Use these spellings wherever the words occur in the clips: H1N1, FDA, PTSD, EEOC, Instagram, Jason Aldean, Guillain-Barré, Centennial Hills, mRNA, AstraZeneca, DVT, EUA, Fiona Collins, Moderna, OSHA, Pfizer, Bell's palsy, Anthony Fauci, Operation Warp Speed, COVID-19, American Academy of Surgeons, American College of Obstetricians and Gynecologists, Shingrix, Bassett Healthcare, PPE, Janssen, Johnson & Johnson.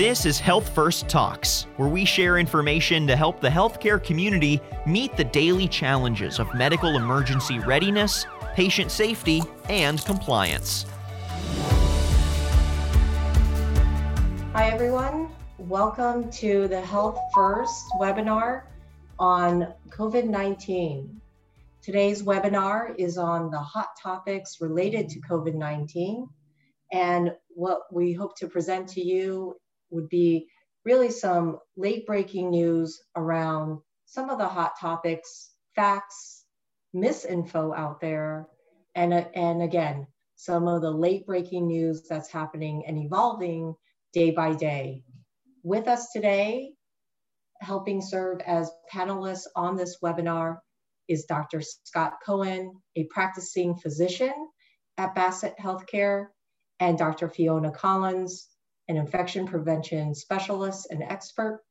This is Health First Talks, where we share information to help the healthcare community meet the daily challenges of medical emergency readiness, patient safety, and compliance. Hi everyone, welcome to the Health First webinar on COVID-19. Today's webinar is on the hot topics related to COVID-19, and what we hope to present to you would be really some late-breaking news around some of the hot topics, facts, misinfo out there, and again, some of the late-breaking news that's happening and evolving day by day. With us today, helping serve as panelists on this webinar is Dr. Scott Cohen, a practicing physician at Bassett Healthcare, and Dr. Fiona Collins, an infection prevention specialist and expert.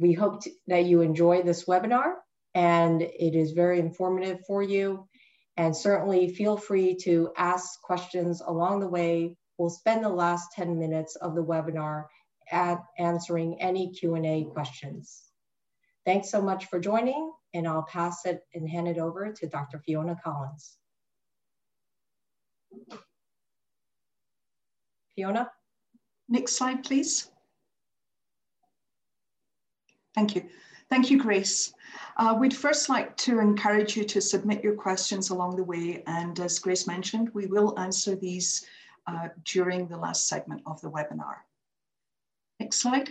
We hope that you enjoy this webinar, and it is very informative for you. And certainly feel free to ask questions along the way. We'll spend the last 10 minutes of the webinar answering any Q&A questions. Thanks so much for joining, and I'll pass it and hand it over to Dr. Fiona Collins. Fiona? Next slide, please. Thank you. Thank you, Grace. We'd first like to encourage you to submit your questions along the way. And as Grace mentioned, we will answer these during the last segment of the webinar. Next slide.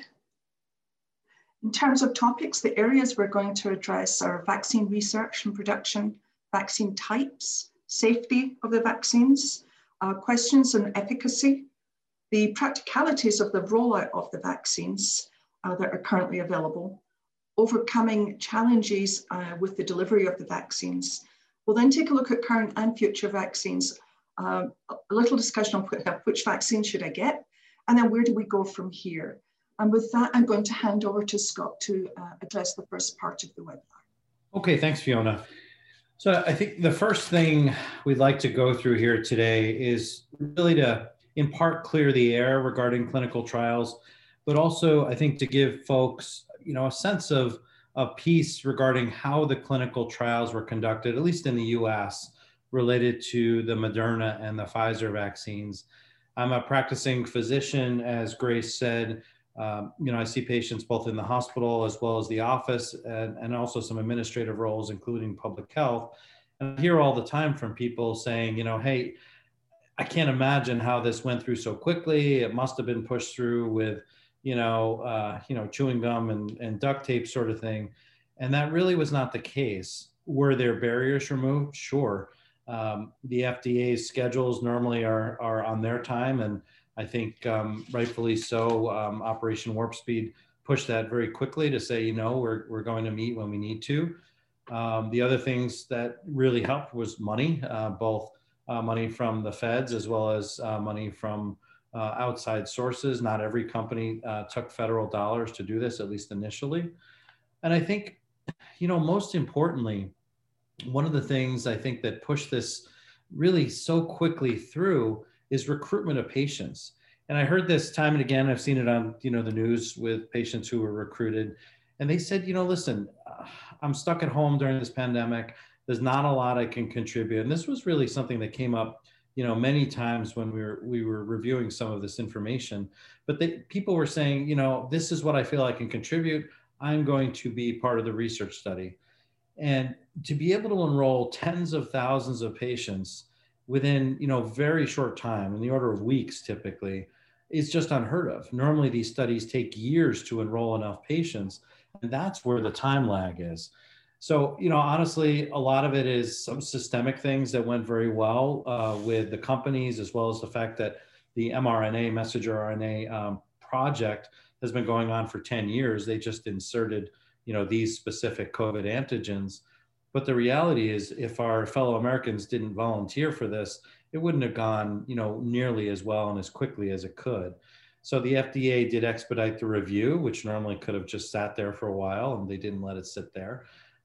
In terms of topics, the areas we're going to address are vaccine research and production, vaccine types, safety of the vaccines, questions on efficacy, the practicalities of the rollout of the vaccines that are currently available, overcoming challenges with the delivery of the vaccines. We'll then take a look at current and future vaccines, a little discussion on which vaccine should I get, and then where do we go from here? And with that, I'm going to hand over to Scott to address the first part of the webinar. Okay, thanks, Fiona. So I think the first thing we'd like to go through here today is really to, in part, clear the air regarding clinical trials, but also I think to give folks, you know, a sense of peace regarding how the clinical trials were conducted, at least in the US, related to the Moderna and the Pfizer vaccines. I'm a practicing physician, as Grace said. You know, I see patients both in the hospital as well as the office, and also some administrative roles, including public health. And I hear all the time from people saying, you know, hey, I can't imagine how this went through so quickly. It must have been pushed through with, chewing gum and duct tape sort of thing. And that really was not the case. Were there barriers removed? Sure. The FDA's schedules normally are on their time, and I think rightfully so, Operation Warp Speed pushed that very quickly to say, you know, we're going to meet when we need to. The other things that really helped was money, both money from the feds as well as money from outside sources. Not every company took federal dollars to do this, at least initially. And I think, you know, most importantly, one of the things I think that pushed this really so quickly through is recruitment of patients. And I heard this time and again. I've seen it on, you know, the news with patients who were recruited, and they said, you know, listen, I'm stuck at home during this pandemic. There's not a lot I can contribute. And this was really something that came up, you know, many times when we were reviewing some of this information. But people were saying, you know, this is what I feel I can contribute. I'm going to be part of the research study. And to be able to enroll tens of thousands of patients within, you know, very short time, in the order of weeks typically, is just unheard of. Normally these studies take years to enroll enough patients, and that's where the time lag is. So, you know, honestly, a lot of it is some systemic things that went very well with the companies, as well as the fact that the mRNA, messenger RNA project has been going on for 10 years. They just inserted, you know, these specific COVID antigens. But the reality is, if our fellow Americans didn't volunteer for this, it wouldn't have gone, you know, nearly as well and as quickly as it could. So the FDA did expedite the review, which normally could have just sat there for a while, and they didn't let it sit there.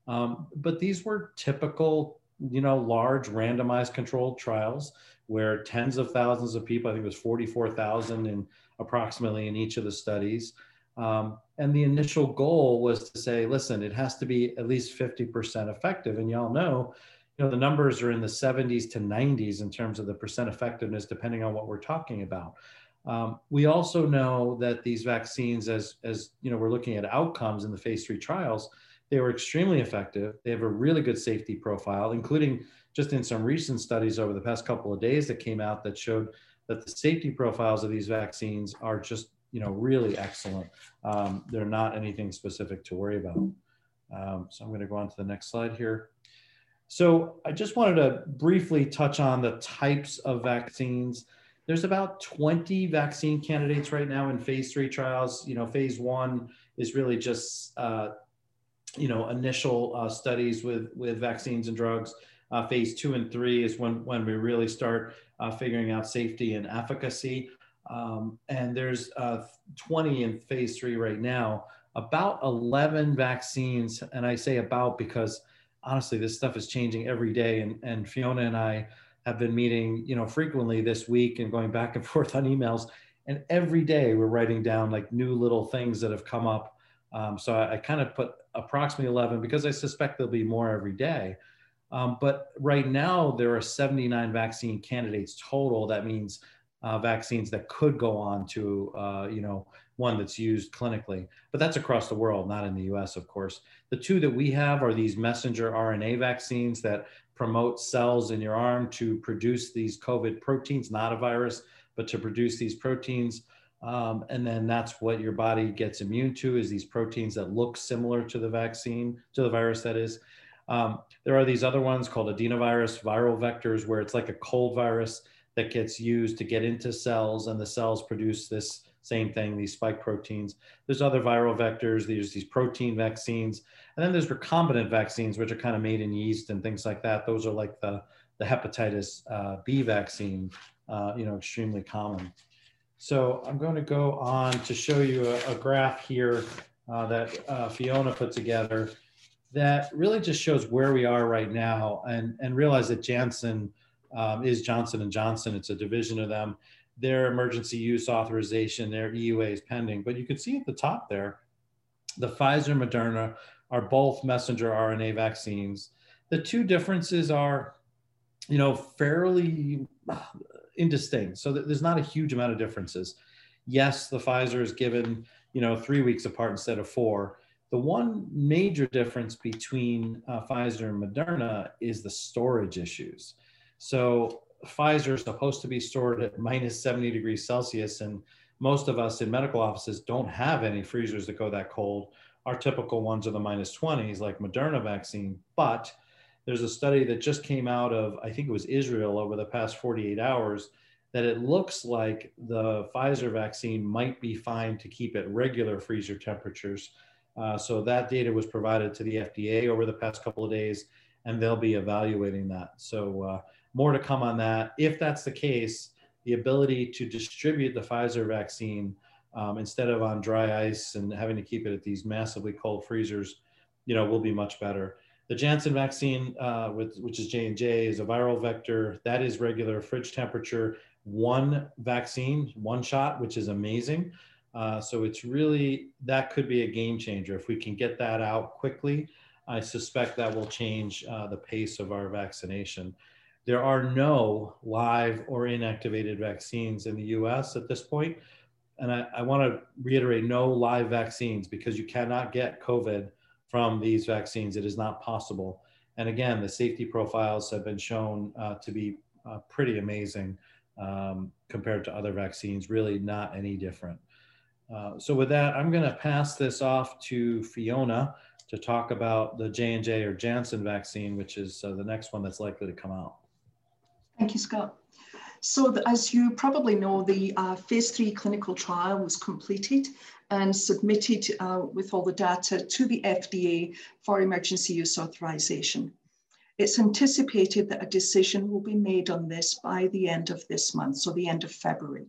But these were typical you know, large randomized controlled trials where tens of thousands of people, I think it was 44,000 in approximately in each of the studies. And the initial goal was to say, listen, it has to be at least 50% effective. And y'all know, the numbers are in the 70s to 90s in terms of the percent effectiveness, depending on what we're talking about. We also know that these vaccines, as you know, we're looking at outcomes in the phase 3 trials, they were extremely effective. They have a really good safety profile, including just in some recent studies over the past couple of days that came out that showed that the safety profiles of these vaccines are just, really excellent. They're not anything specific to worry about. So I'm going to go on to the next slide here. So I just wanted to briefly touch on the types of vaccines. There's about 20 vaccine candidates right now in phase 3 trials. Phase 1 is really just, initial studies with vaccines and drugs. Phase 2 and 3 is when we really start figuring out safety and efficacy. And there's 20 in phase 3 right now, about 11 vaccines. And I say about because honestly, this stuff is changing every day. And Fiona and I have been meeting, frequently this week and going back and forth on emails. And every day we're writing down like new little things that have come up. So I kind of put approximately 11 because I suspect there'll be more every day. But right now there are 79 vaccine candidates total. That means vaccines that could go on to, one that's used clinically, but that's across the world, not in the US, of course. The two that we have are these messenger RNA vaccines that promote cells in your arm to produce these COVID proteins, not a virus, but to produce these proteins. And then that's what your body gets immune to, is these proteins that look similar to the vaccine, to the virus that is. There are these other ones called adenovirus viral vectors, where it's like a cold virus that gets used to get into cells, and the cells produce this same thing, these spike proteins. There's other viral vectors, there's these protein vaccines, and then there's recombinant vaccines, which are kind of made in yeast and things like that. Those are like the hepatitis B vaccine, extremely common. So I'm going to go on to show you a graph here that Fiona put together that really just shows where we are right now, and realize that Janssen is Johnson & Johnson. It's a division of them. Their emergency use authorization, their EUA is pending. But you can see at the top there, the Pfizer and Moderna are both messenger RNA vaccines. The two differences are, fairly indistinct. So there's not a huge amount of differences. Yes, the Pfizer is given, 3 weeks apart instead of 4. The one major difference between Pfizer and Moderna is the storage issues. So Pfizer is supposed to be stored at minus 70 degrees Celsius, and most of us in medical offices don't have any freezers that go that cold. Our typical ones are the minus 20s, like Moderna vaccine. But there's a study that just came out of, I think it was Israel, over the past 48 hours, that it looks like the Pfizer vaccine might be fine to keep at regular freezer temperatures. So that data was provided to the FDA over the past couple of days, and they'll be evaluating that. So more to come on that. If that's the case, the ability to distribute the Pfizer vaccine instead of on dry ice and having to keep it at these massively cold freezers, will be much better. The Janssen vaccine, which is J&J, is a viral vector. That is regular fridge temperature, one vaccine, one shot, which is amazing. So it's really, that could be a game changer. If we can get that out quickly, I suspect that will change the pace of our vaccination. There are no live or inactivated vaccines in the US at this point. And I want to reiterate, no live vaccines, because you cannot get COVID from these vaccines. It is not possible. And again, the safety profiles have been shown to be pretty amazing compared to other vaccines, really not any different. So with that, I'm going to pass this off to Fiona to talk about the J&J or Janssen vaccine, which is the next one that's likely to come out. Thank you, Scott. So as you probably know, the phase 3 clinical trial was completed and submitted with all the data to the FDA for emergency use authorization. It's anticipated that a decision will be made on this by the end of this month, so the end of February.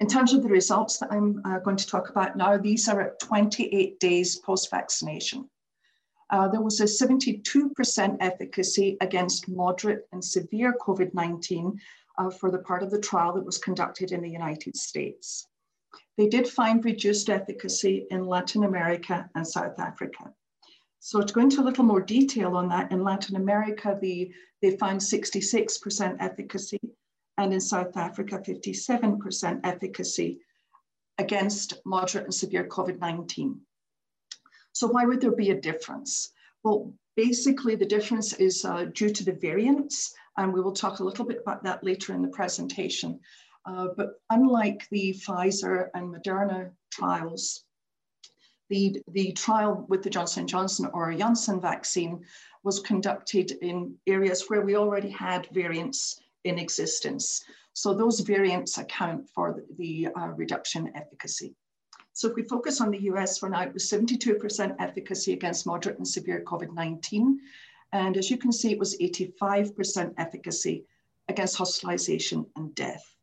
In terms of the results that I'm going to talk about now, these are at 28 days post-vaccination. there was a 72% efficacy against moderate and severe COVID-19 for the part of the trial that was conducted in the United States. They did find reduced efficacy in Latin America and South Africa. So to go into a little more detail on that, in Latin America, they found 66% efficacy, and in South Africa, 57% efficacy against moderate and severe COVID-19. So why would there be a difference? Well, basically the difference is due to the variants, and we will talk a little bit about that later in the presentation. But unlike the Pfizer and Moderna trials, the trial with the Johnson & Johnson or Janssen vaccine was conducted in areas where we already had variants in existence. So those variants account for the reduction in efficacy. So if we focus on the US for now, it was 72% efficacy against moderate and severe COVID-19. And as you can see, it was 85% efficacy against hospitalization and death.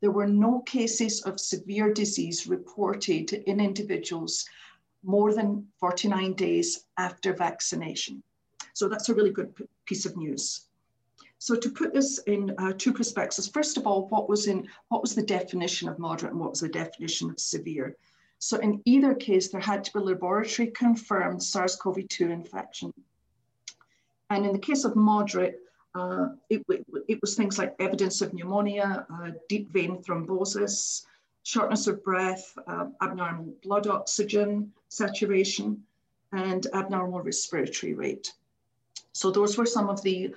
There were no cases of severe disease reported in individuals more than 49 days after vaccination. So that's a really good piece of news. So to put this in two perspectives, first of all, what was the definition of moderate and what was the definition of severe? So in either case, there had to be laboratory confirmed SARS-CoV-2 infection. And in the case of moderate, it was things like evidence of pneumonia, deep vein thrombosis, shortness of breath, abnormal blood oxygen saturation, and abnormal respiratory rate. So those were some of the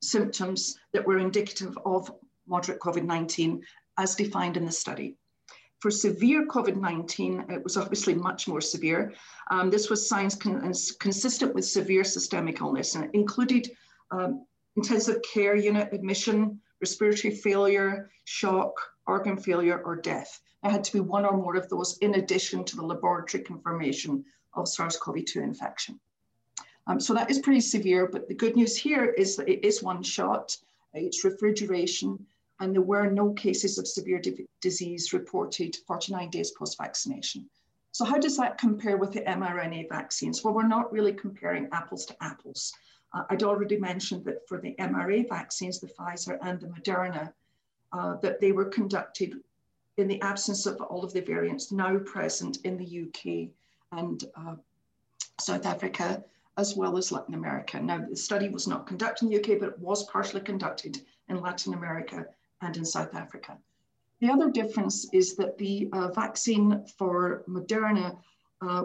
symptoms that were indicative of moderate COVID-19 as defined in the study. For severe COVID-19, it was obviously much more severe. This was signs consistent with severe systemic illness, and it included intensive care unit admission, respiratory failure, shock, organ failure, or death. It had to be one or more of those in addition to the laboratory confirmation of SARS-CoV-2 infection. So that is pretty severe, but the good news here is that it is one shot, it's refrigeration, and there were no cases of severe disease reported 49 days post-vaccination. So how does that compare with the mRNA vaccines? Well, we're not really comparing apples to apples. I'd already mentioned that for the mRNA vaccines, the Pfizer and the Moderna, that they were conducted in the absence of all of the variants now present in the UK and South Africa, as well as Latin America. Now, the study was not conducted in the UK, but it was partially conducted in Latin America and in South Africa. The other difference is that the vaccine for Moderna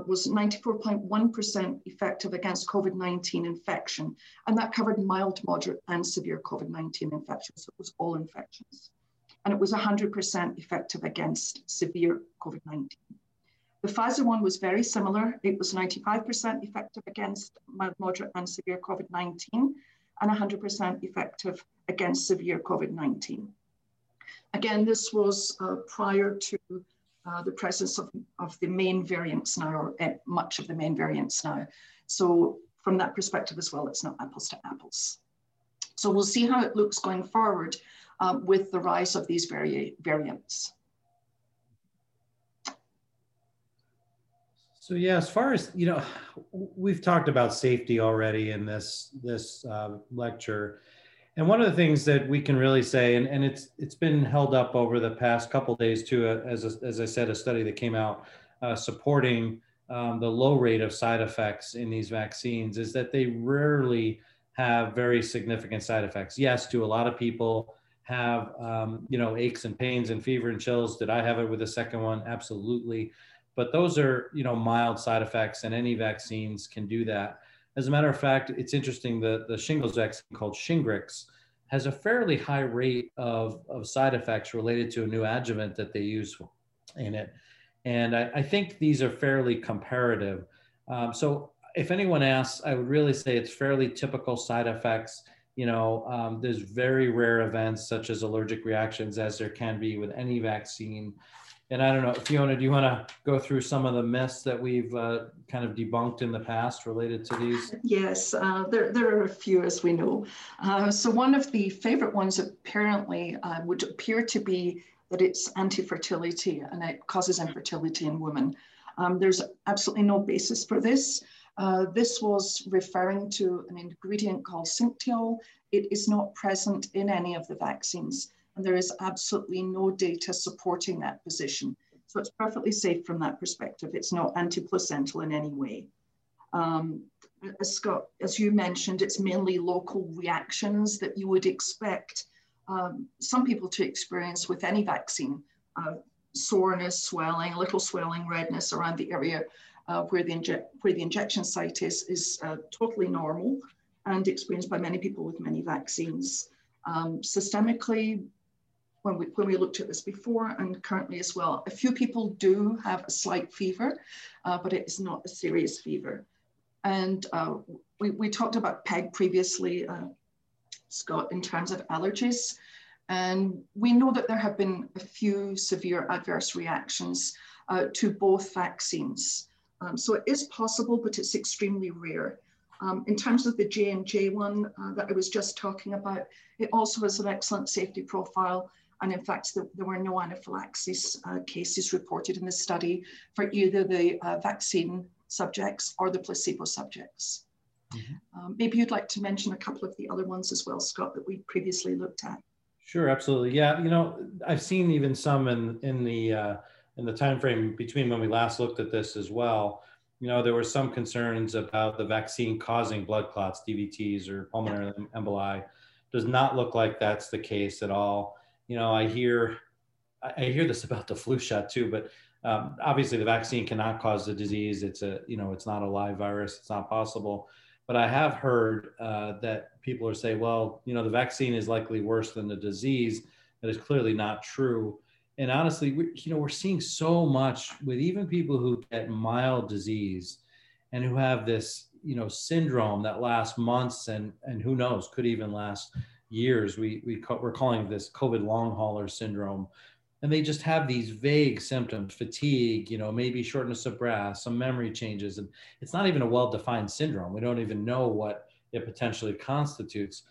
was 94.1% effective against COVID-19 infection, and that covered mild, moderate, and severe COVID-19 infections, so it was all infections. And it was 100% effective against severe COVID-19. The Pfizer one was very similar. It was 95% effective against mild, moderate, and severe COVID-19, and 100% effective against severe COVID-19. Again, this was prior to the presence of the main variants now, or much of the main variants now. So from that perspective as well, it's not apples to apples. So we'll see how it looks going forward with the rise of these variants. So yeah, as far as, you know, we've talked about safety already in this lecture. And one of the things that we can really say, and it's been held up over the past couple of days too, as I said, a study that came out supporting the low rate of side effects in these vaccines, is that they rarely have very significant side effects. Yes, do a lot of people have, you know, aches and pains and fever and chills? Did I have it with the second one? Absolutely. But those are, you know, mild side effects, and any vaccines can do that. As a matter of fact, it's interesting, the shingles vaccine called Shingrix has a fairly high rate of side effects related to a new adjuvant that they use in it. And I think these are fairly comparative. So if anyone asks, I would really say it's fairly typical side effects. You know, there's very rare events such as allergic reactions, as there can be with any vaccine. And I don't know, Fiona, do you want to go through some of the myths that we've kind of debunked in the past related to these? Yes, there are a few, as we know. So one of the favorite ones apparently would appear to be that it's anti-fertility and it causes infertility in women. There's absolutely no basis for this. This was referring to an ingredient called syncytial. It is not present in any of the vaccines, and there is absolutely no data supporting that position. So it's perfectly safe from that perspective. It's not anti-placental in any way. As Scott, as you mentioned, it's mainly local reactions that you would expect some people to experience with any vaccine. Soreness, swelling, little swelling, redness around the area where the injection site is totally normal and experienced by many people with many vaccines. Systemically, when we looked at this before and currently as well, a few people do have a slight fever, but it is not a serious fever. And we talked about PEG previously, Scott, in terms of allergies. And we know that there have been a few severe adverse reactions to both vaccines. So it is possible, but it's extremely rare. In terms of the J&J one that I was just talking about, it also has an excellent safety profile. And in fact, there were no anaphylaxis cases reported in the study for either the vaccine subjects or the placebo subjects. Mm-hmm. Maybe you'd like to mention a couple of the other ones as well, Scott, that we previously looked at. Sure, absolutely. Yeah, you know, I've seen even some in the time frame between when we last looked at this as well. You know, there were some concerns about the vaccine causing blood clots, DVTs, or pulmonary emboli. Does not look like that's the case at all. You know, I hear this about the flu shot too, but obviously the vaccine cannot cause the disease. It's a, you know, it's not a live virus. It's not possible. But I have heard that people are saying, well, you know, the vaccine is likely worse than the disease. That is clearly not true. And honestly, we're seeing so much with even people who get mild disease and who have this, you know, syndrome that lasts months and who knows, could even last years. We're calling this COVID long hauler syndrome. And they just have these vague symptoms, fatigue, you know, maybe shortness of breath, some memory changes. And it's not even a well-defined syndrome. We don't even know what it potentially constitutes.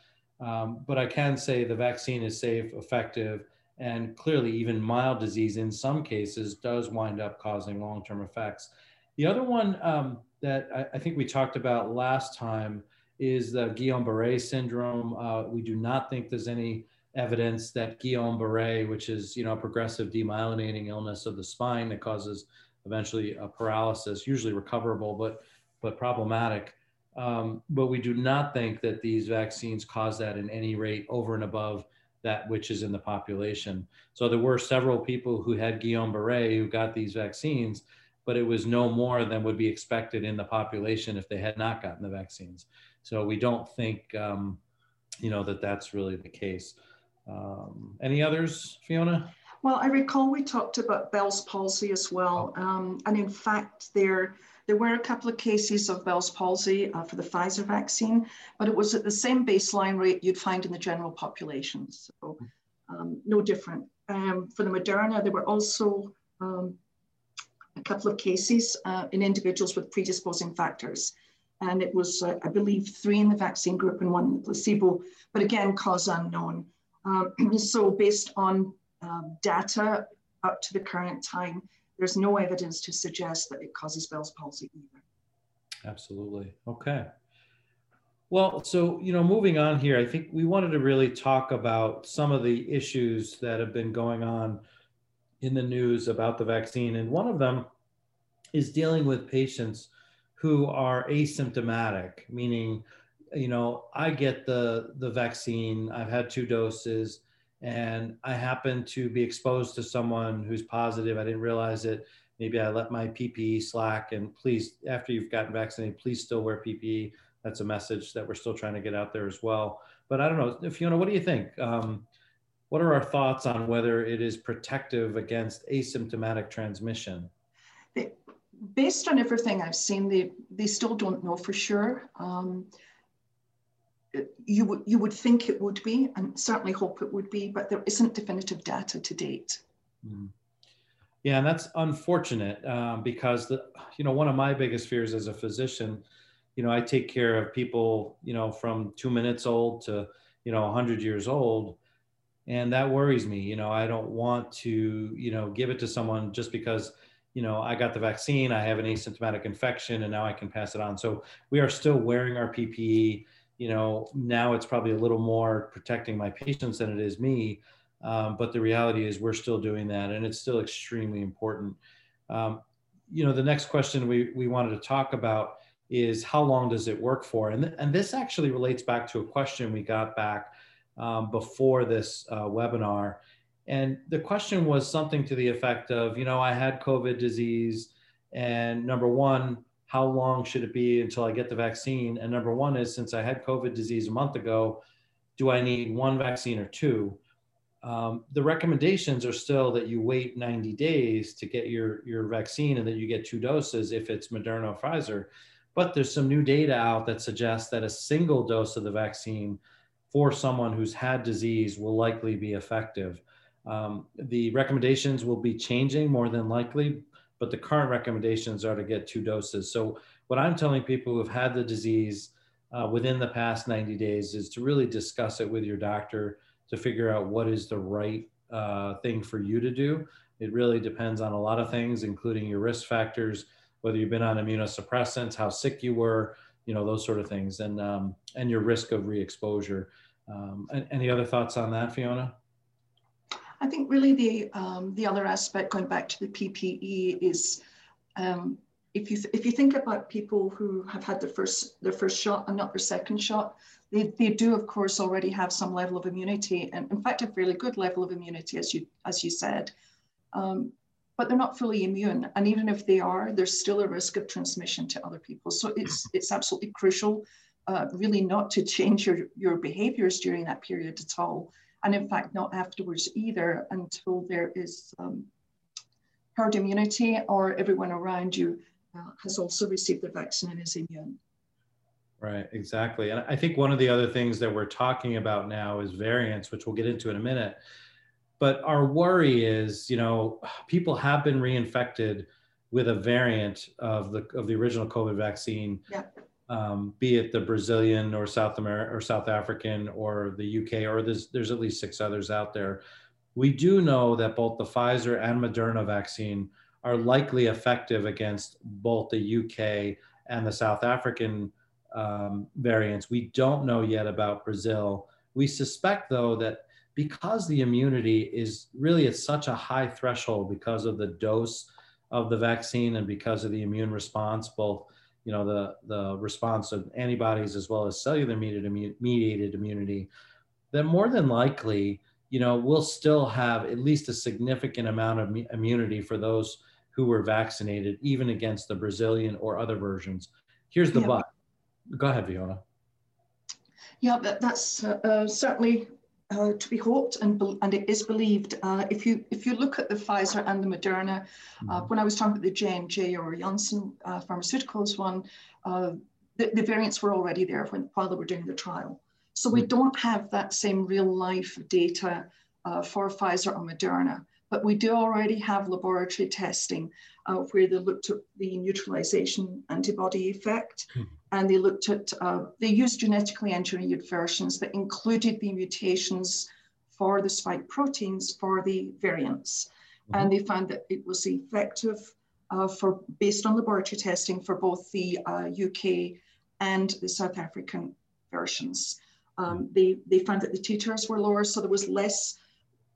But I can say the vaccine is safe, effective, and clearly even mild disease in some cases does wind up causing long-term effects. The other one that I think we talked about last time is the Guillain-Barré syndrome. We do not think there's any evidence that Guillain-Barré, which is, you know, a progressive demyelinating illness of the spine that causes eventually a paralysis, usually recoverable, but problematic. But we do not think that these vaccines cause that in any rate over and above that which is in the population. So there were several people who had Guillain-Barré who got these vaccines, but it was no more than would be expected in the population if they had not gotten the vaccines. So we don't think, you know, that that's really the case. Any others, Fiona? Well, I recall we talked about Bell's palsy as well. And in fact, there were a couple of cases of Bell's palsy for the Pfizer vaccine, but it was at the same baseline rate you'd find in the general population. So no different. For the Moderna, there were also a couple of cases in individuals with predisposing factors. And it was, I believe, 3 in the vaccine group and 1 in the placebo, but again, cause unknown. So based on data up to the current time, there's no evidence to suggest that it causes Bell's palsy either. Absolutely. Okay. Well, so, you know, moving on here, I think we wanted to really talk about some of the issues that have been going on in the news about the vaccine. And one of them is dealing with patients who are asymptomatic, meaning, you know, I get the vaccine, I've had 2 doses, and I happen to be exposed to someone who's positive. I didn't realize it. Maybe I let my PPE slack, and please, after you've gotten vaccinated, please still wear PPE. That's a message that we're still trying to get out there as well. But I don't know, Fiona, what do you think? What are our thoughts on whether it is protective against asymptomatic transmission? Based on everything I've seen, they still don't know for sure. You would think it would be, and certainly hope it would be, but there isn't definitive data to date. Mm. Yeah, and that's unfortunate because one of my biggest fears as a physician, you know, I take care of people, you know, from 2 minutes old to, you know, 100 years old, and that worries me. You know, I don't want to, you know, give it to someone just because you know, I got the vaccine, I have an asymptomatic infection, and now I can pass it on. So we are still wearing our PPE. You know, now it's probably a little more protecting my patients than it is me. But the reality is we're still doing that, and it's still extremely important. You know, the next question we wanted to talk about is how long does it work for? And this actually relates back to a question we got back before this webinar. And the question was something to the effect of, you know, I had COVID disease, and number one, how long should it be until I get the vaccine? And number one is, since I had COVID disease a month ago, do I need one vaccine or two? The recommendations are still that you wait 90 days to get your vaccine, and that you get two doses if it's Moderna or Pfizer. But there's some new data out that suggests that a single dose of the vaccine for someone who's had disease will likely be effective. The recommendations will be changing more than likely, but the current recommendations are to get two doses. So what I'm telling people who've had the disease within the past 90 days is to really discuss it with your doctor to figure out what is the right thing for you to do. It really depends on a lot of things, including your risk factors, whether you've been on immunosuppressants, how sick you were, you know, those sort of things, and your risk of re-exposure. Any other thoughts on that, Fiona? I think really the other aspect, going back to the PPE, is if you think about people who have had their first shot and not their second shot, they do of course already have some level of immunity, and in fact a fairly good level of immunity, as you said, but they're not fully immune, and even if they are, there's still a risk of transmission to other people. So it's absolutely crucial, really, not to change your behaviors during that period at all. And in fact, not afterwards either, until there is herd immunity, or everyone around you has also received the vaccine and is immune. Right, exactly. And I think one of the other things that we're talking about now is variants, which we'll get into in a minute. But our worry is, you know, people have been reinfected with a variant of the original COVID vaccine. Yeah. Be it the Brazilian or South American or South African or the UK, or there's at least 6 others out there. We do know that both the Pfizer and Moderna vaccine are likely effective against both the UK and the South African variants. We don't know yet about Brazil. We suspect, though, that because the immunity is really at such a high threshold because of the dose of the vaccine and because of the immune response, both, you know, the response of antibodies as well as cellular mediated immunity, then more than likely, you know, we'll still have at least a significant amount of immunity for those who were vaccinated, even against the Brazilian or other versions. Here's the but. Go ahead, Fiona. Yeah, that's certainly to be hoped, and it is believed. If you look at the Pfizer and the Moderna, when I was talking about the J&J or Janssen Pharmaceuticals one, the variants were already there while they were doing the trial. So we don't have that same real-life data for Pfizer or Moderna, but we do already have laboratory testing where they looked at the neutralization antibody effect, and they looked at, they used genetically engineered versions that included the mutations for the spike proteins for the variants. And they found that it was effective based on laboratory testing for both the UK and the South African versions. They found that the titers were lower, so there was less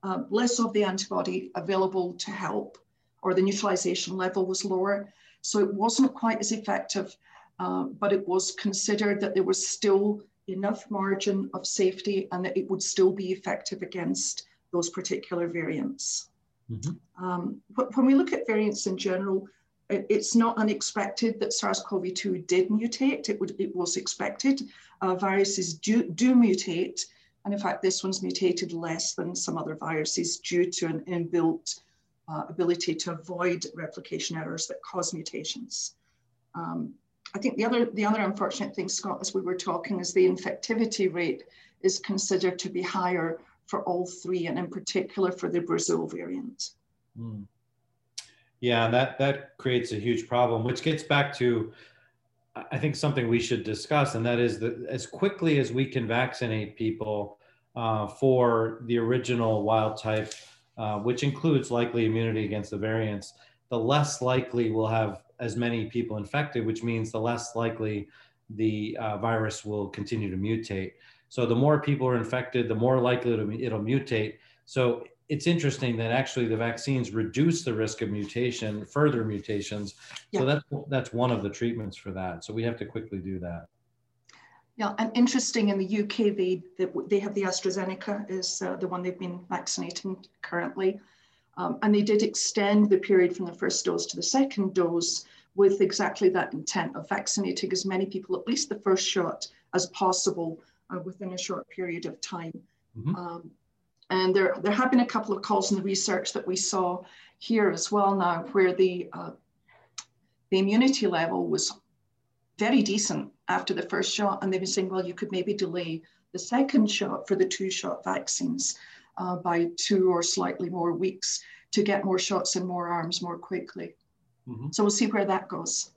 of the antibody available to help, or the neutralization level was lower. So it wasn't quite as effective, but it was considered that there was still enough margin of safety and that it would still be effective against those particular variants. When we look at variants in general, it's not unexpected that SARS-CoV-2 did mutate. It was expected. Viruses do mutate. And in fact, this one's mutated less than some other viruses due to an inbuilt ability to avoid replication errors that cause mutations. I think the other unfortunate thing, Scott, as we were talking, is the infectivity rate is considered to be higher for all three, and in particular for the Brazil variant. Yeah, that creates a huge problem, which gets back to, I think, something we should discuss, and that is that as quickly as we can vaccinate people for the original wild type, which includes likely immunity against the variants, the less likely we'll have as many people infected, which means the less likely the virus will continue to mutate. So the more people are infected, the more likely it'll mutate. So it's interesting that actually the vaccines reduce the risk of mutation, further mutations. Yeah. So that's one of the treatments for that. So we have to quickly do that. Yeah, and interesting in the UK, they have the AstraZeneca is the one they've been vaccinating currently. And they did extend the period from the first dose to the second dose with exactly that intent of vaccinating as many people, at least the first shot, as possible within a short period of time. Mm-hmm. And there have been a couple of calls in the research that we saw here as well now, where the immunity level was very decent after the first shot. And they've been saying, well, you could maybe delay the second shot for the two-shot vaccines by 2 or slightly more weeks to get more shots in more arms more quickly. Mm-hmm. So we'll see where that goes.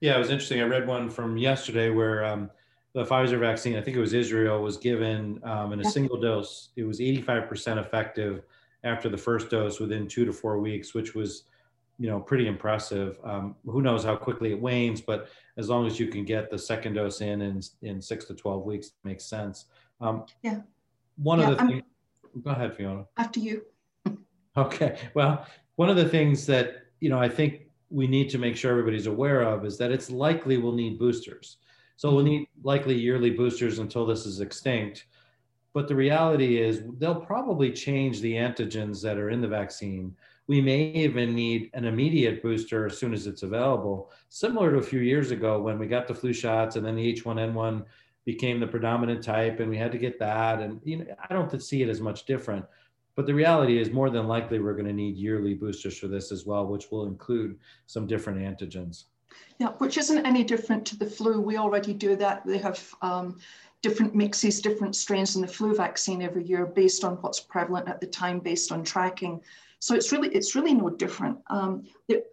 Yeah, it was interesting. I read one from yesterday where the Pfizer vaccine, I think it was Israel, was given in a single dose. It was 85% effective after the first dose within 2 to 4 weeks, which was, you know, pretty impressive. Who knows how quickly it wanes, but as long as you can get the second dose in 6 to 12 weeks, it makes sense. One of the things, go ahead, Fiona. After you. Okay. Well, one of the things that, you know, I think we need to make sure everybody's aware of is that it's likely we'll need boosters. So we'll need likely yearly boosters until this is extinct. But the reality is they'll probably change the antigens that are in the vaccine. We may even need an immediate booster as soon as it's available, similar to a few years ago when we got the flu shots and then the H1N1 became the predominant type and we had to get that. And you know, I don't see it as much different, but the reality is more than likely we're going to need yearly boosters for this as well, which will include some different antigens. Yeah, which isn't any different to the flu. We already do that. They have different mixes, different strains in the flu vaccine every year based on what's prevalent at the time, based on tracking. So it's really no different. The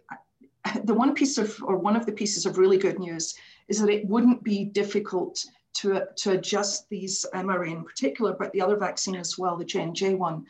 one piece of, or one of the pieces of really good news is that it wouldn't be difficult to adjust these mRNA in particular, but the other vaccine as well, the J&J one,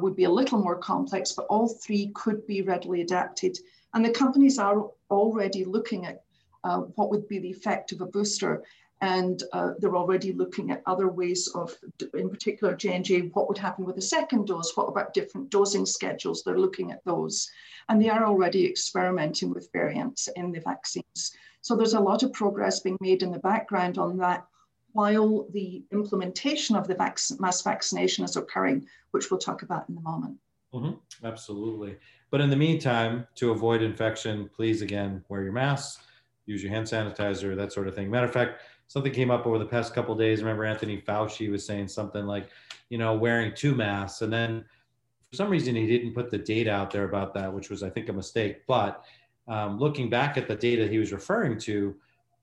would be a little more complex, but all three could be readily adapted. And the companies are already looking at what would be the effect of a booster. And they're already looking at other ways of, in particular, J&J, what would happen with the second dose? What about different dosing schedules? They're looking at those. And they are already experimenting with variants in the vaccines. So there's a lot of progress being made in the background on that, while the implementation of the mass vaccination is occurring, which we'll talk about in a moment. Mm-hmm. Absolutely. But in the meantime, to avoid infection, please, again, wear your masks, use your hand sanitizer, that sort of thing. Matter of fact, something came up over the past couple of days. I remember Anthony Fauci was saying something like, you know, wearing 2 masks. And then for some reason, he didn't put the data out there about that, which was, I think, a mistake. But looking back at the data he was referring to,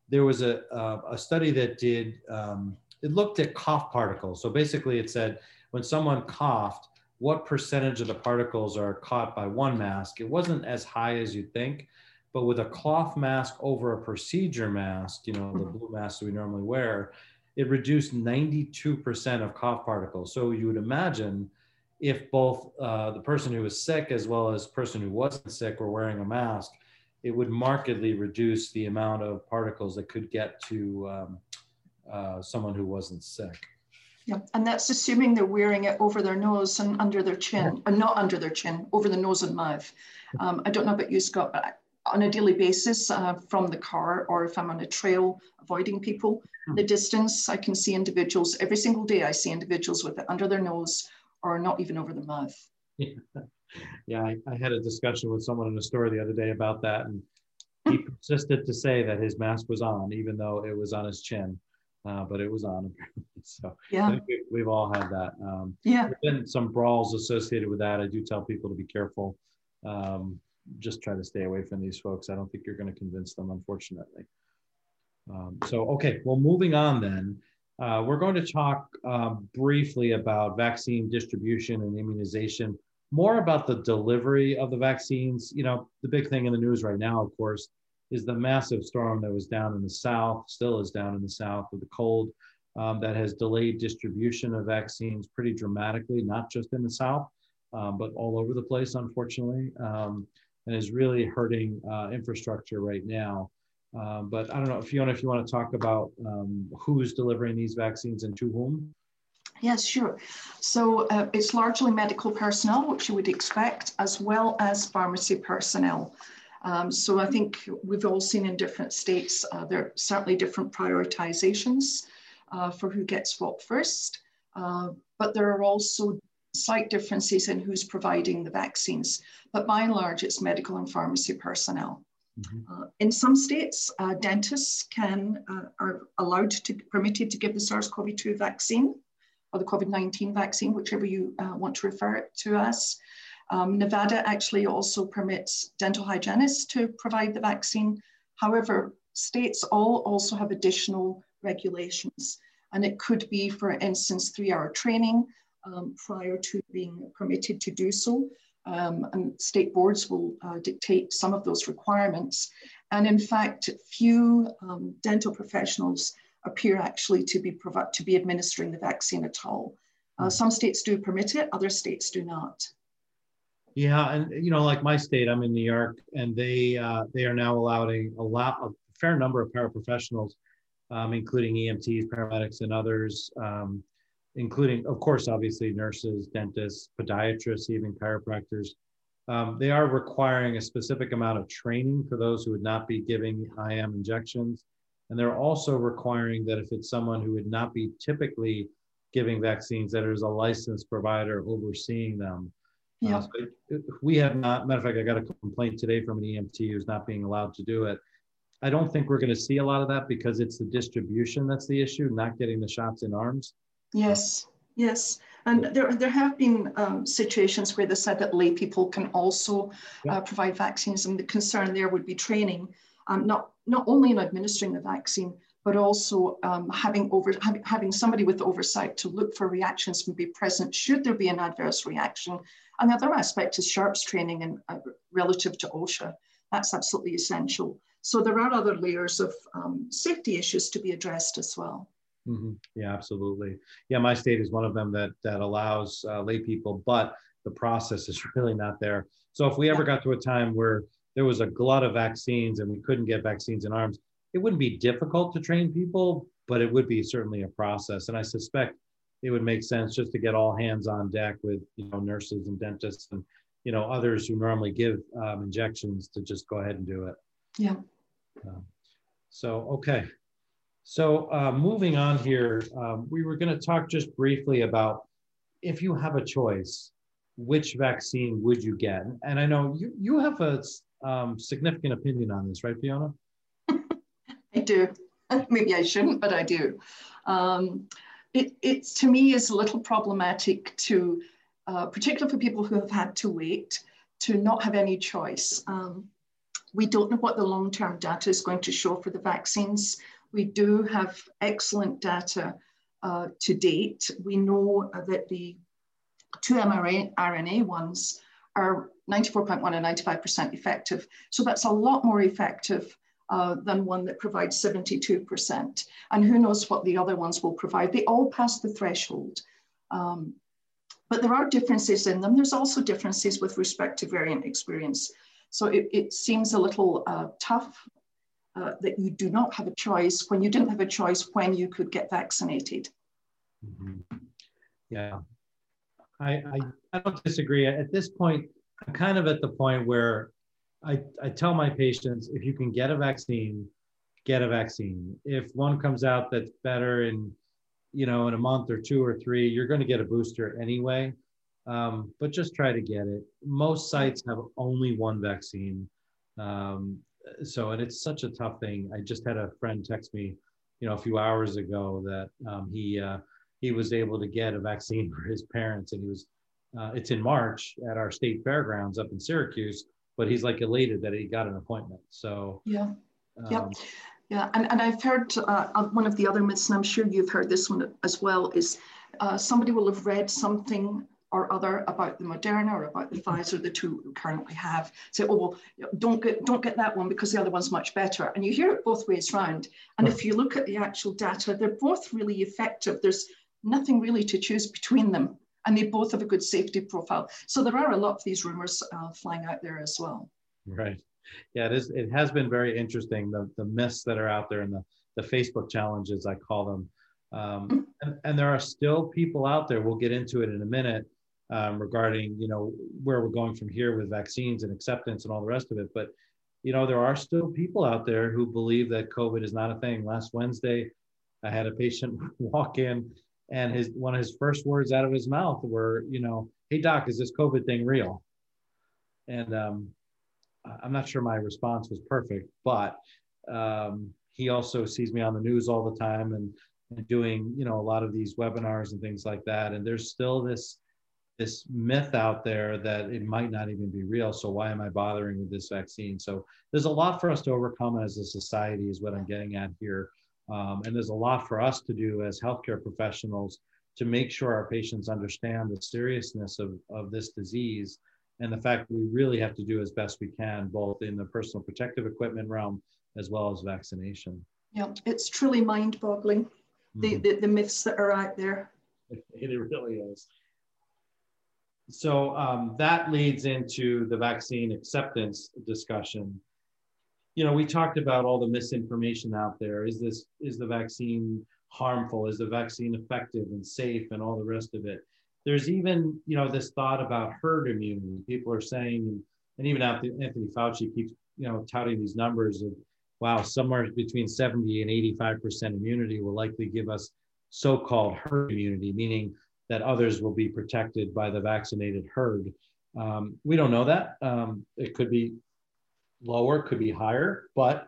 there was a study that did, it looked at cough particles. So basically it said, when someone coughed, what percentage of the particles are caught by 1 mask? It wasn't as high as you'd think, but with a cloth mask over a procedure mask, you know, the blue mask that we normally wear, it reduced 92% of cough particles. So you would imagine if both the person who was sick as well as person who wasn't sick were wearing a mask, it would markedly reduce the amount of particles that could get to someone who wasn't sick. Yeah, and that's assuming they're wearing it over their nose and under their chin, and not under their chin, over the nose and mouth. I don't know about you, Scott, but on a daily basis from the car, or if I'm on a trail avoiding people, the distance, I can see individuals, every single day I see individuals with it under their nose or not even over the mouth. Yeah. Yeah, I had a discussion with someone in a store the other day about that, and he persisted to say that his mask was on, even though it was on his chin, but it was on. So yeah, we've all had that. Yeah, there's been some brawls associated with that. I do tell people to be careful. Just try to stay away from these folks. I don't think you're going to convince them, unfortunately. Okay, well, moving on then. We're going to talk briefly about vaccine distribution and immunization, more about the delivery of the vaccines. You know, the big thing in the news right now, of course, is the massive storm that was down in the South, still is down in the South with the cold that has delayed distribution of vaccines pretty dramatically, not just in the South, but all over the place, unfortunately. and is really hurting infrastructure right now. But I don't know, Fiona, if you want to talk about who's delivering these vaccines and to whom? Yes, sure. So it's largely medical personnel, which you would expect, as well as pharmacy personnel. So I think we've all seen in different states, there are certainly different prioritizations for who gets what first, but there are also slight differences in who's providing the vaccines. But by and large, it's medical and pharmacy personnel. Mm-hmm. In some states, dentists are allowed to, permitted to give the SARS-CoV-2 vaccine, or the COVID-19 vaccine, whichever you want to refer it to as. Nevada actually also permits dental hygienists to provide the vaccine. However, states all also have additional regulations, and it could be, for instance, 3-hour training prior to being permitted to do so. And state boards will dictate some of those requirements. And in fact, few dental professionals appear actually to be administering the vaccine at all. Some states do permit it, other states do not. Yeah, and you know, like my state, I'm in New York, and they are now allowing a fair number of paraprofessionals, including EMTs, paramedics, and others, including, of course, obviously nurses, dentists, podiatrists, even chiropractors. They are requiring a specific amount of training for those who would not be giving IM injections. And they're also requiring that if it's someone who would not be typically giving vaccines, that there's a licensed provider overseeing them. Yeah. So we have not, matter of fact, I got a complaint today from an EMT who's not being allowed to do it. I don't think we're going to see a lot of that because it's the distribution that's the issue, not getting the shots in arms. Yes, yes. And there have been situations where they said that lay people can also provide vaccines, and the concern there would be training, not only in administering the vaccine, but also having somebody with oversight to look for reactions and be present should there be an adverse reaction. And the other aspect is SHRPS training and relative to OSHA. That's absolutely essential. So there are other layers of safety issues to be addressed as well. Mm-hmm. Yeah, absolutely. Yeah, my state is one of them that allows lay people, but the process is really not there. So if we ever got to a time where there was a glut of vaccines and we couldn't get vaccines in arms, it wouldn't be difficult to train people, but it would be certainly a process. And I suspect it would make sense just to get all hands on deck with, you know, nurses and dentists and, you know, others who normally give injections to just go ahead and do it. Yeah. So, okay. So moving on here, we were going to talk just briefly about if you have a choice, which vaccine would you get? And I know you have a significant opinion on this, right, Fiona? I do. Maybe I shouldn't, but I do. It to me is a little problematic to, particularly for people who have had to wait, to not have any choice. We don't know what the long-term data is going to show for the vaccines. We do have excellent data to date. We know that the two mRNA ones are 94.1% and 95% effective. So that's a lot more effective than one that provides 72%. And who knows what the other ones will provide. They all pass the threshold. But there are differences in them. There's also differences with respect to variant experience. So it seems a little tough that you do not have a choice when you didn't have a choice when you could get vaccinated. Mm-hmm. Yeah, I don't disagree. At this point, I'm kind of at the point where I tell my patients, if you can get a vaccine, get a vaccine. If one comes out that's better in, you know, in a month or two or three, you're going to get a booster anyway. But just try to get it. Most sites have only one vaccine. And it's such a tough thing. I just had a friend text me, you know, a few hours ago that he was able to get a vaccine for his parents, and he was, it's in March at our state fairgrounds up in Syracuse, but he's like elated that he got an appointment. So yeah, yeah. And I've heard one of the other myths, and I'm sure you've heard this one as well, is somebody will have read something or other about the Moderna or about the Pfizer, the two we currently have, say, oh, well, don't get that one because the other one's much better. And you hear it both ways round. And if you look at the actual data, they're both really effective. There's nothing really to choose between them. And they both have a good safety profile. So there are a lot of these rumors flying out there as well. Right. Yeah, it is. It has been very interesting, the myths that are out there and the Facebook challenges, I call them. And there are still people out there, we'll get into it in a minute, regarding, you know, where we're going from here with vaccines and acceptance and all the rest of it. But, you know, there are still people out there who believe that COVID is not a thing. Last Wednesday, I had a patient walk in and one of his first words out of his mouth were, you know, "Hey doc, is this COVID thing real?" And I'm not sure my response was perfect, but he also sees me on the news all the time and doing, you know, a lot of these webinars and things like that. And there's still this myth out there that it might not even be real. So why am I bothering with this vaccine? So there's a lot for us to overcome as a society is what I'm getting at here. And there's a lot for us to do as healthcare professionals to make sure our patients understand the seriousness of this disease. And the fact that we really have to do as best we can, both in the personal protective equipment realm, as well as vaccination. Yeah, it's truly mind-boggling, the myths that are out there. It really is. So that leads into the vaccine acceptance discussion. You know, we talked about all the misinformation out there. Is the vaccine harmful? Is the vaccine effective and safe and all the rest of it? There's even, you know, this thought about herd immunity. People are saying, and even Anthony Fauci keeps, you know, touting these numbers of, wow, somewhere between 70 and 85% immunity will likely give us so-called herd immunity, meaning that others will be protected by the vaccinated herd. We don't know that. It could be lower, could be higher, but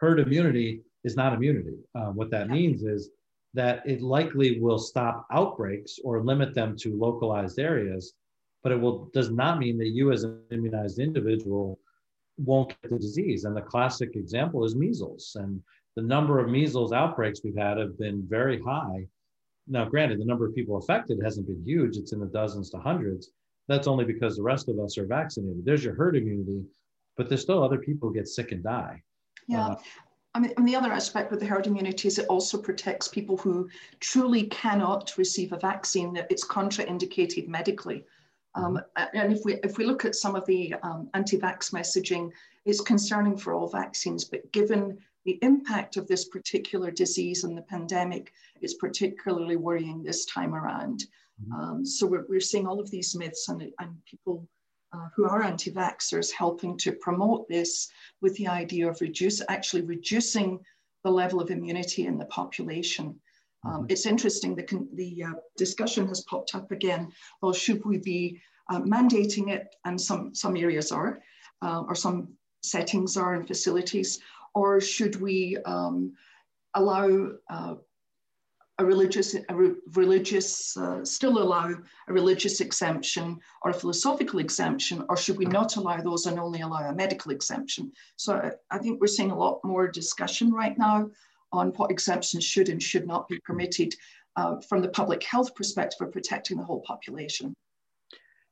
herd immunity is not immunity. What that means is that it likely will stop outbreaks or limit them to localized areas, but it does not mean that you as an immunized individual won't get the disease. And the classic example is measles. And the number of measles outbreaks we've had have been very high. Now, granted, the number of people affected hasn't been huge. It's in the dozens to hundreds. That's only because the rest of us are vaccinated. There's your herd immunity, but there's still other people who get sick and die. Yeah. I mean, and the other aspect with the herd immunity is it also protects people who truly cannot receive a vaccine, that it's contraindicated medically. And if we look at some of the anti-vax messaging, it's concerning for all vaccines, but given the impact of this particular disease and the pandemic, it's particularly worrying this time around. So we're seeing all of these myths and people who are anti-vaxxers helping to promote this with the idea of actually reducing the level of immunity in the population. It's interesting, the discussion has popped up again, well, should we be mandating it? And some areas are, or some settings are in facilities, or should we still allow a religious exemption or a philosophical exemption, or should we not allow those and only allow a medical exemption? So I think we're seeing a lot more discussion right now on what exemptions should and should not be permitted from the public health perspective of protecting the whole population.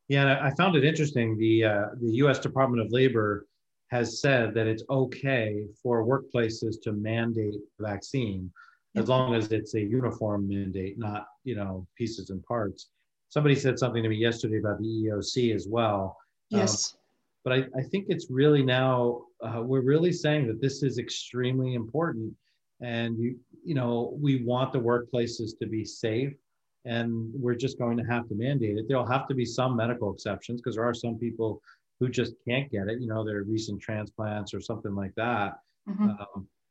Yeah, and I found it interesting. The U.S. Department of Labor has said that it's okay for workplaces to mandate vaccine, as long as it's a uniform mandate, not, you know, pieces and parts. Somebody said something to me yesterday about the EEOC as well. Yes. But I think it's really now, we're really saying that this is extremely important. And, you know, we want the workplaces to be safe, and we're just going to have to mandate it. There'll have to be some medical exceptions, because there are some people who just can't get it. You know, there are recent transplants or something like that.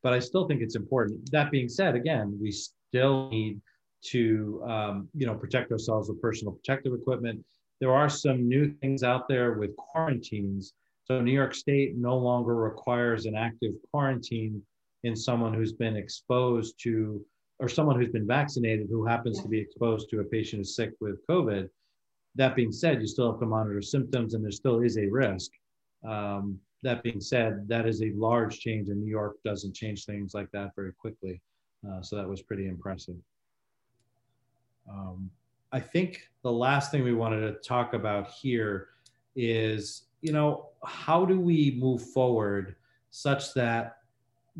But I still think it's important. That being said, again, we still need to, you know, protect ourselves with personal protective equipment. There are some new things out there with quarantines. So New York State no longer requires an active quarantine in someone who's been exposed to, or someone who's been vaccinated who happens to be exposed to a patient who's sick with COVID. That being said, you still have to monitor symptoms, and there still is a risk. That being said, that is a large change, and New York doesn't change things like that very quickly. So that was pretty impressive. I think the last thing we wanted to talk about here is, you know, how do we move forward such that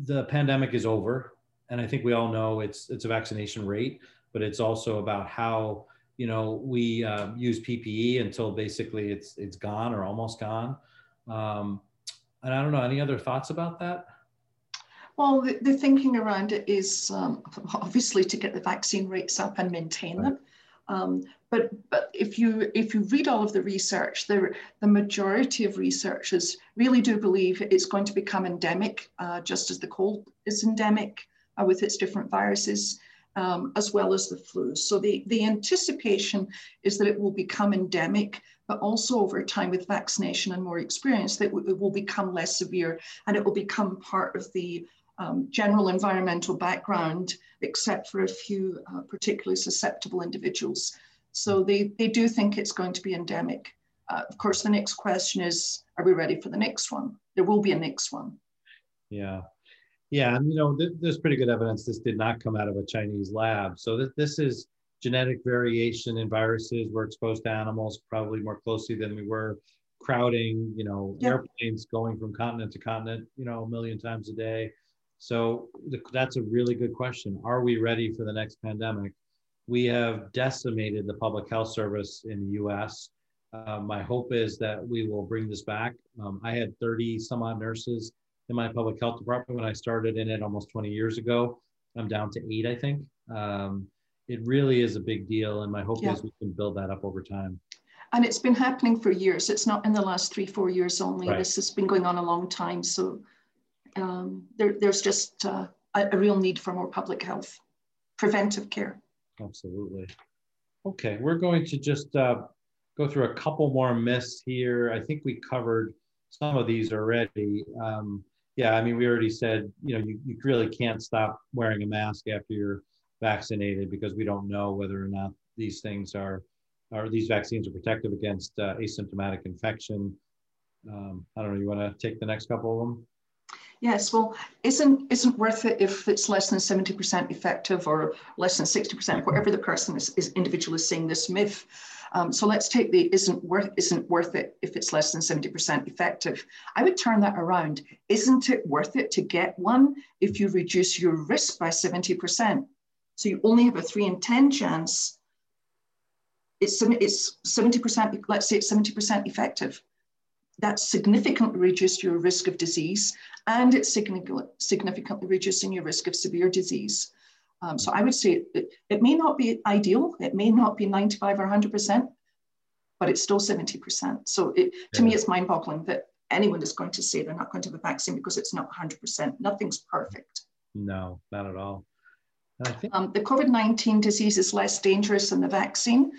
the pandemic is over? And I think we all know it's a vaccination rate, but it's also about how, you know, we use PPE until basically it's gone or almost gone. And I don't know, any other thoughts about that? Well, the thinking around it is obviously to get the vaccine rates up and maintain them. But if you read all of the research, the majority of researchers really do believe it's going to become endemic, just as the cold is endemic with its different viruses, as well as the flu. So the anticipation is that it will become endemic, but also over time with vaccination and more experience, that it will become less severe and it will become part of the general environmental background, except for a few particularly susceptible individuals. So they do think it's going to be endemic. Of course, the next question is, are we ready for the next one? There will be a next one. Yeah. Yeah. And, you know, there's pretty good evidence this did not come out of a Chinese lab. So this is genetic variation in viruses. We're exposed to animals probably more closely than we were, crowding, you know, airplanes going from continent to continent, you know, a million times a day. So that's a really good question. Are we ready for the next pandemic? We have decimated the public health service in the US. My hope is that we will bring this back. I had 30 some odd nurses in my public health department when I started in it almost 20 years ago. I'm down to 8, I think. It really is a big deal. And my hope is we can build that up over time. And it's been happening for years. It's not in the last 3-4 years only. Right. This has been going on a long time. So there's just a real need for more public health, preventive care. Absolutely. Okay, we're going to just go through a couple more myths here. I think we covered some of these already. Yeah, I mean, we already said, you know, you really can't stop wearing a mask after you're vaccinated because we don't know whether or not these things are, or these vaccines are protective against asymptomatic infection. I don't know, you want to take the next couple of them? Yes, well, isn't worth it if it's less than 70% effective or less than 60%, whatever the person individually is saying this myth. So let's take the isn't worth it if it's less than 70% effective. I would turn that around. Isn't it worth it to get one if you reduce your risk by 70%? So you only have a 3 in 10 chance. It's 70%, let's say it's 70% effective. That's significantly reduced your risk of disease, and it's significantly reducing your risk of severe disease. So I would say it may not be ideal, it may not be 95 or 100%, but it's still 70%. So to me, it's mind-boggling that anyone is going to say they're not going to have a vaccine because it's not 100%. Nothing's perfect. No, not at all. The COVID-19 disease is less dangerous than the vaccine.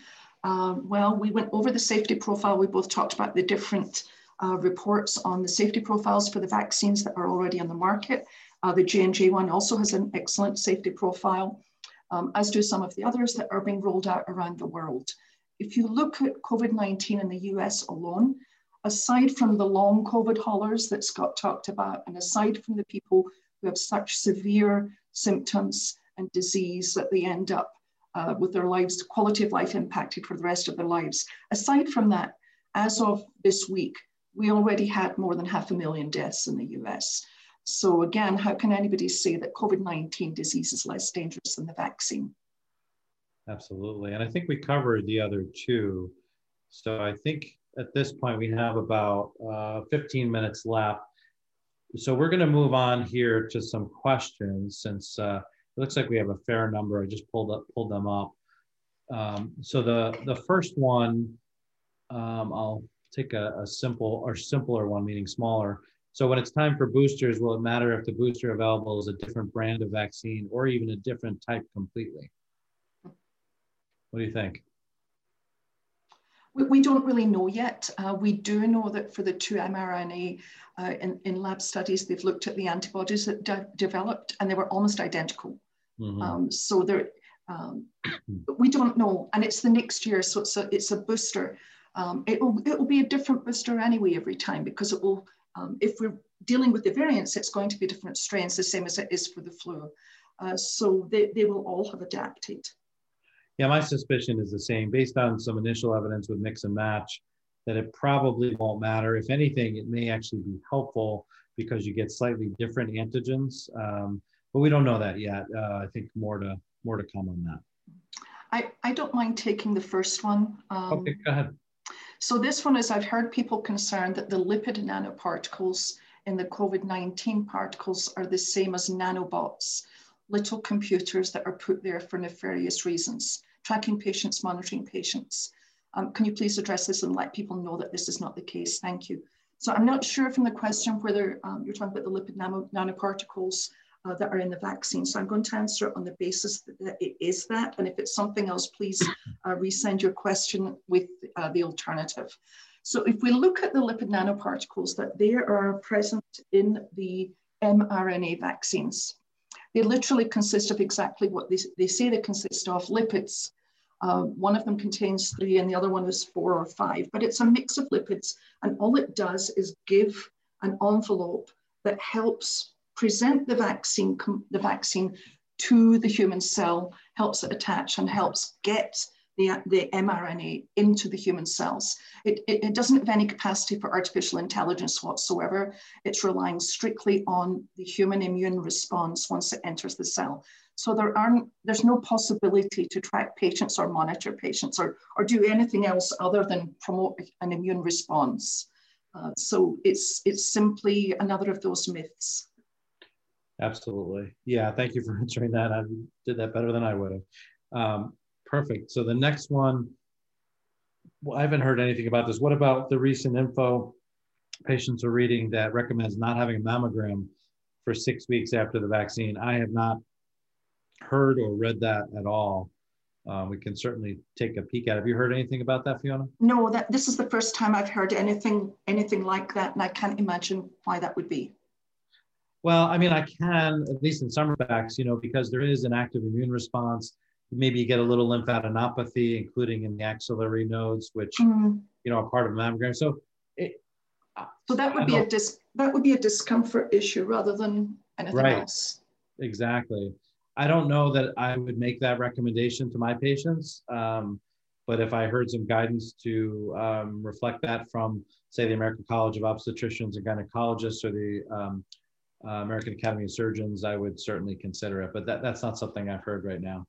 Well, we went over the safety profile. We both talked about the different reports on the safety profiles for the vaccines that are already on the market. The J&J one also has an excellent safety profile, as do some of the others that are being rolled out around the world. If you look at COVID-19 in the US alone, aside from the long COVID haulers that Scott talked about, and aside from the people who have such severe symptoms and disease that they end up with their lives, quality of life impacted for the rest of their lives. Aside from that, as of this week, we already had more than 500,000 deaths in the US. So again, how can anybody say that COVID-19 disease is less dangerous than the vaccine? Absolutely, and I think we covered the other two. So I think at this point we have about 15 minutes left. So we're gonna move on here to some questions since it looks like we have a fair number. I just pulled them up. So the first one, I'll take a simple or simpler one, meaning smaller. So when it's time for boosters, will it matter if the booster available is a different brand of vaccine or even a different type completely? What do you think? We don't really know yet. We do know that for the 2 mRNA in lab studies, they've looked at the antibodies that developed and they were almost identical. Mm-hmm. So we don't know, and it's the next year, so it's a booster. It will be a different booster anyway every time because it will, if we're dealing with the variants, it's going to be different strains, the same as it is for the flu. So they will all have adapted. Yeah, my suspicion is the same. Based on some initial evidence with mix and match, that it probably won't matter. If anything, it may actually be helpful because you get slightly different antigens, but we don't know that yet. I think more to come on that. I don't mind taking the first one. Okay, go ahead. So this one is, I've heard people concerned that the lipid nanoparticles in the COVID-19 particles are the same as nanobots, little computers that are put there for nefarious reasons, tracking patients, monitoring patients. Can you please address this and let people know that this is not the case? Thank you. So I'm not sure from the question whether you're talking about the lipid nanoparticles that are in the vaccine. So I'm going to answer it on the basis that it is that. And if it's something else, please resend your question with the alternative. So if we look at the lipid nanoparticles that they are present in the mRNA vaccines, they literally consist of exactly what they say they consist of, lipids. One of them contains 3 and the other one is 4 or 5, but it's a mix of lipids. And all it does is give an envelope that helps present the vaccine to the human cell, helps it attach and helps get the mRNA into the human cells. It doesn't have any capacity for artificial intelligence whatsoever. It's relying strictly on the human immune response once it enters the cell. So there's no possibility to track patients or monitor patients or do anything else other than promote an immune response. So it's simply another of those myths. Absolutely. Yeah, thank you for answering that. I did that better than I would have. Perfect. So the next one, well, I haven't heard anything about this. What about the recent info patients are reading that recommends not having a mammogram for 6 weeks after the vaccine? I have not heard or read that at all. We can certainly take a peek at it. Have you heard anything about that, Fiona? No, this is the first time I've heard anything like that, and I can't imagine why that would be. Well, I mean, I can, at least in some respects, you know, because there is an active immune response. Maybe you get a little lymphadenopathy, including in the axillary nodes, which you know, are part of mammogram. So that would be a discomfort issue rather than anything else. Exactly. I don't know that I would make that recommendation to my patients, but if I heard some guidance to reflect that from, say, the American College of Obstetricians and Gynecologists or the American Academy of Surgeons, I would certainly consider it. But that's not something I've heard right now.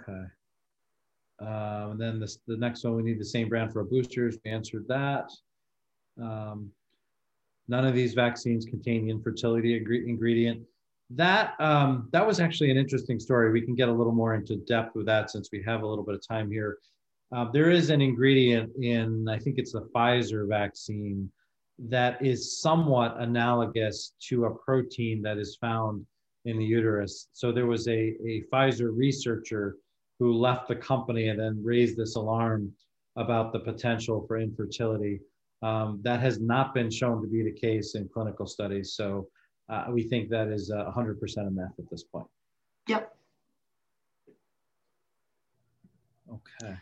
Okay. And then the next one, we need the same brand for our boosters. We answered that. None of these vaccines contain the infertility ingredient. That was actually an interesting story. We can get a little more into depth with that since we have a little bit of time here. There is an ingredient in, I think it's the Pfizer vaccine, that is somewhat analogous to a protein that is found in the uterus. So there was a Pfizer researcher who left the company and then raised this alarm about the potential for infertility. That has not been shown to be the case in clinical studies. So we think that is 100% a myth at this point. Yep. Okay.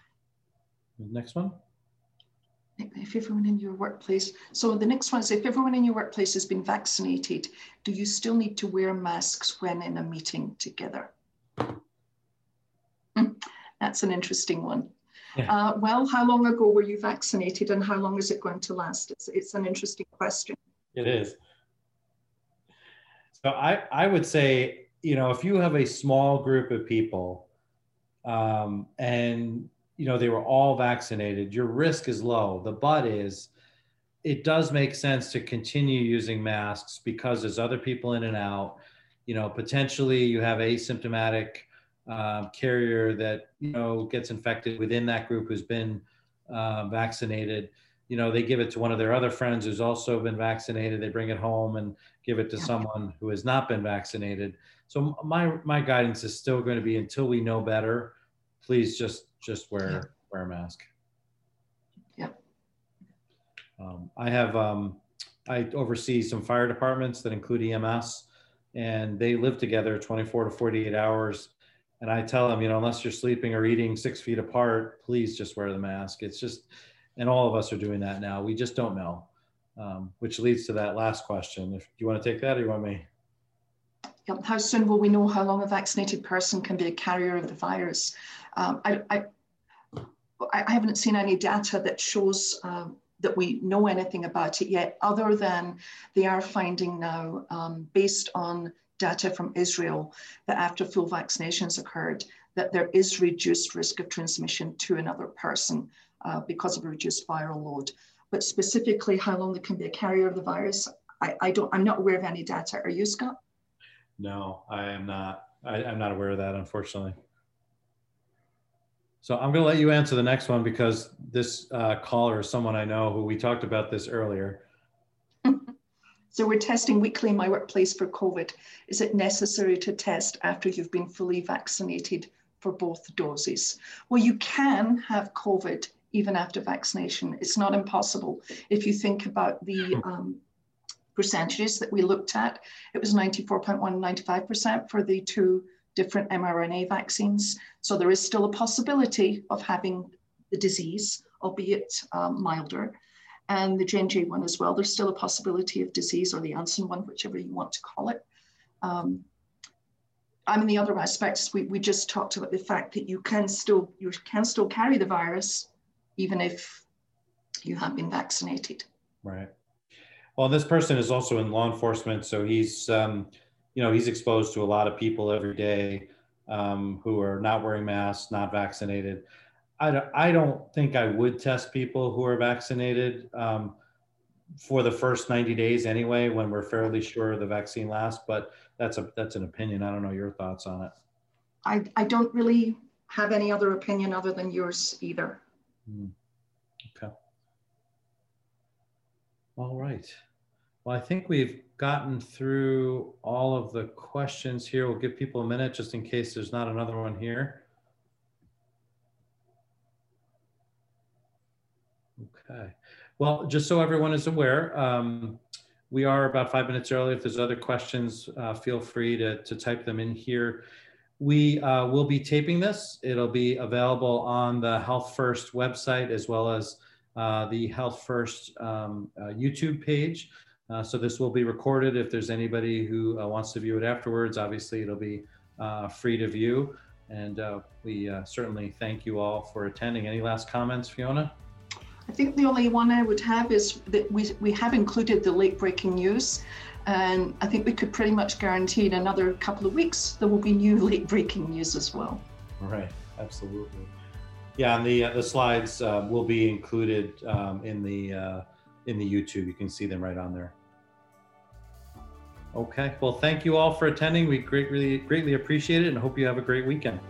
Next one. If everyone in your workplace, so the next one is, if everyone in your workplace has been vaccinated, do you still need to wear masks when in a meeting together? That's an interesting one. Yeah. Well, how long ago were you vaccinated and how long is it going to last? It's an interesting question. It is. So I would say, you know, if you have a small group of people and, you know, they were all vaccinated, your risk is low. The but is, it does make sense to continue using masks because there's other people in and out. You know, potentially you have asymptomatic carrier that, you know, gets infected within that group who's been vaccinated. You know, they give it to one of their other friends who's also been vaccinated. They bring it home and give it to someone who has not been vaccinated. So my guidance is still going to be, until we know better, please just wear a mask. Yeah. I have I oversee some fire departments that include EMS, and they live together 24 to 48 hours. And I tell them, you know, unless you're sleeping or eating 6 feet apart, please just wear the mask. It's just, and all of us are doing that now. We just don't know, which leads to that last question. If you want to take that, or you want me? Yep. How soon will we know how long a vaccinated person can be a carrier of the virus? I haven't seen any data that shows that we know anything about it yet, other than they are finding now, based on data from Israel, that after full vaccinations occurred, that there is reduced risk of transmission to another person because of a reduced viral load. But specifically, how long they can be a carrier of the virus, I'm not aware of any data. Are you, Scott? No, I am not. I'm not aware of that, unfortunately. So I'm gonna let you answer the next one because this caller is someone I know who we talked about this earlier. So we're testing weekly in my workplace for COVID. Is it necessary to test after you've been fully vaccinated for both doses? Well, you can have COVID even after vaccination. It's not impossible. If you think about the percentages that we looked at, it was 94.1, 95% for the two different mRNA vaccines. So there is still a possibility of having the disease, albeit milder. And the J&J one as well, there's still a possibility of disease, or the Janssen one, whichever you want to call it. I mean, the other aspects, we just talked about the fact that you can still carry the virus even if you have been vaccinated. Right. Well, this person is also in law enforcement, so he's exposed to a lot of people every day who are not wearing masks, not vaccinated. I don't think I would test people who are vaccinated for the first 90 days anyway, when we're fairly sure the vaccine lasts, but that's an opinion. I don't know your thoughts on it. I don't really have any other opinion other than yours either. Okay. All right. Well, I think we've gotten through all of the questions here. We'll give people a minute just in case there's not another one here. Okay. Well, just so everyone is aware, we are about 5 minutes early. If there's other questions, feel free to type them in here. We will be taping this. It'll be available on the Health First website as well as the Health First YouTube page. So this will be recorded. If there's anybody who wants to view it afterwards, obviously it'll be free to view. And we certainly thank you all for attending. Any last comments, Fiona? I think the only one I would have is that we have included the late breaking news, and I think we could pretty much guarantee in another couple of weeks there will be new late breaking news as well. Right, absolutely. Yeah, and the slides will be included in the YouTube. You can see them right on there. Okay, well, thank you all for attending. We greatly appreciate it and hope you have a great weekend.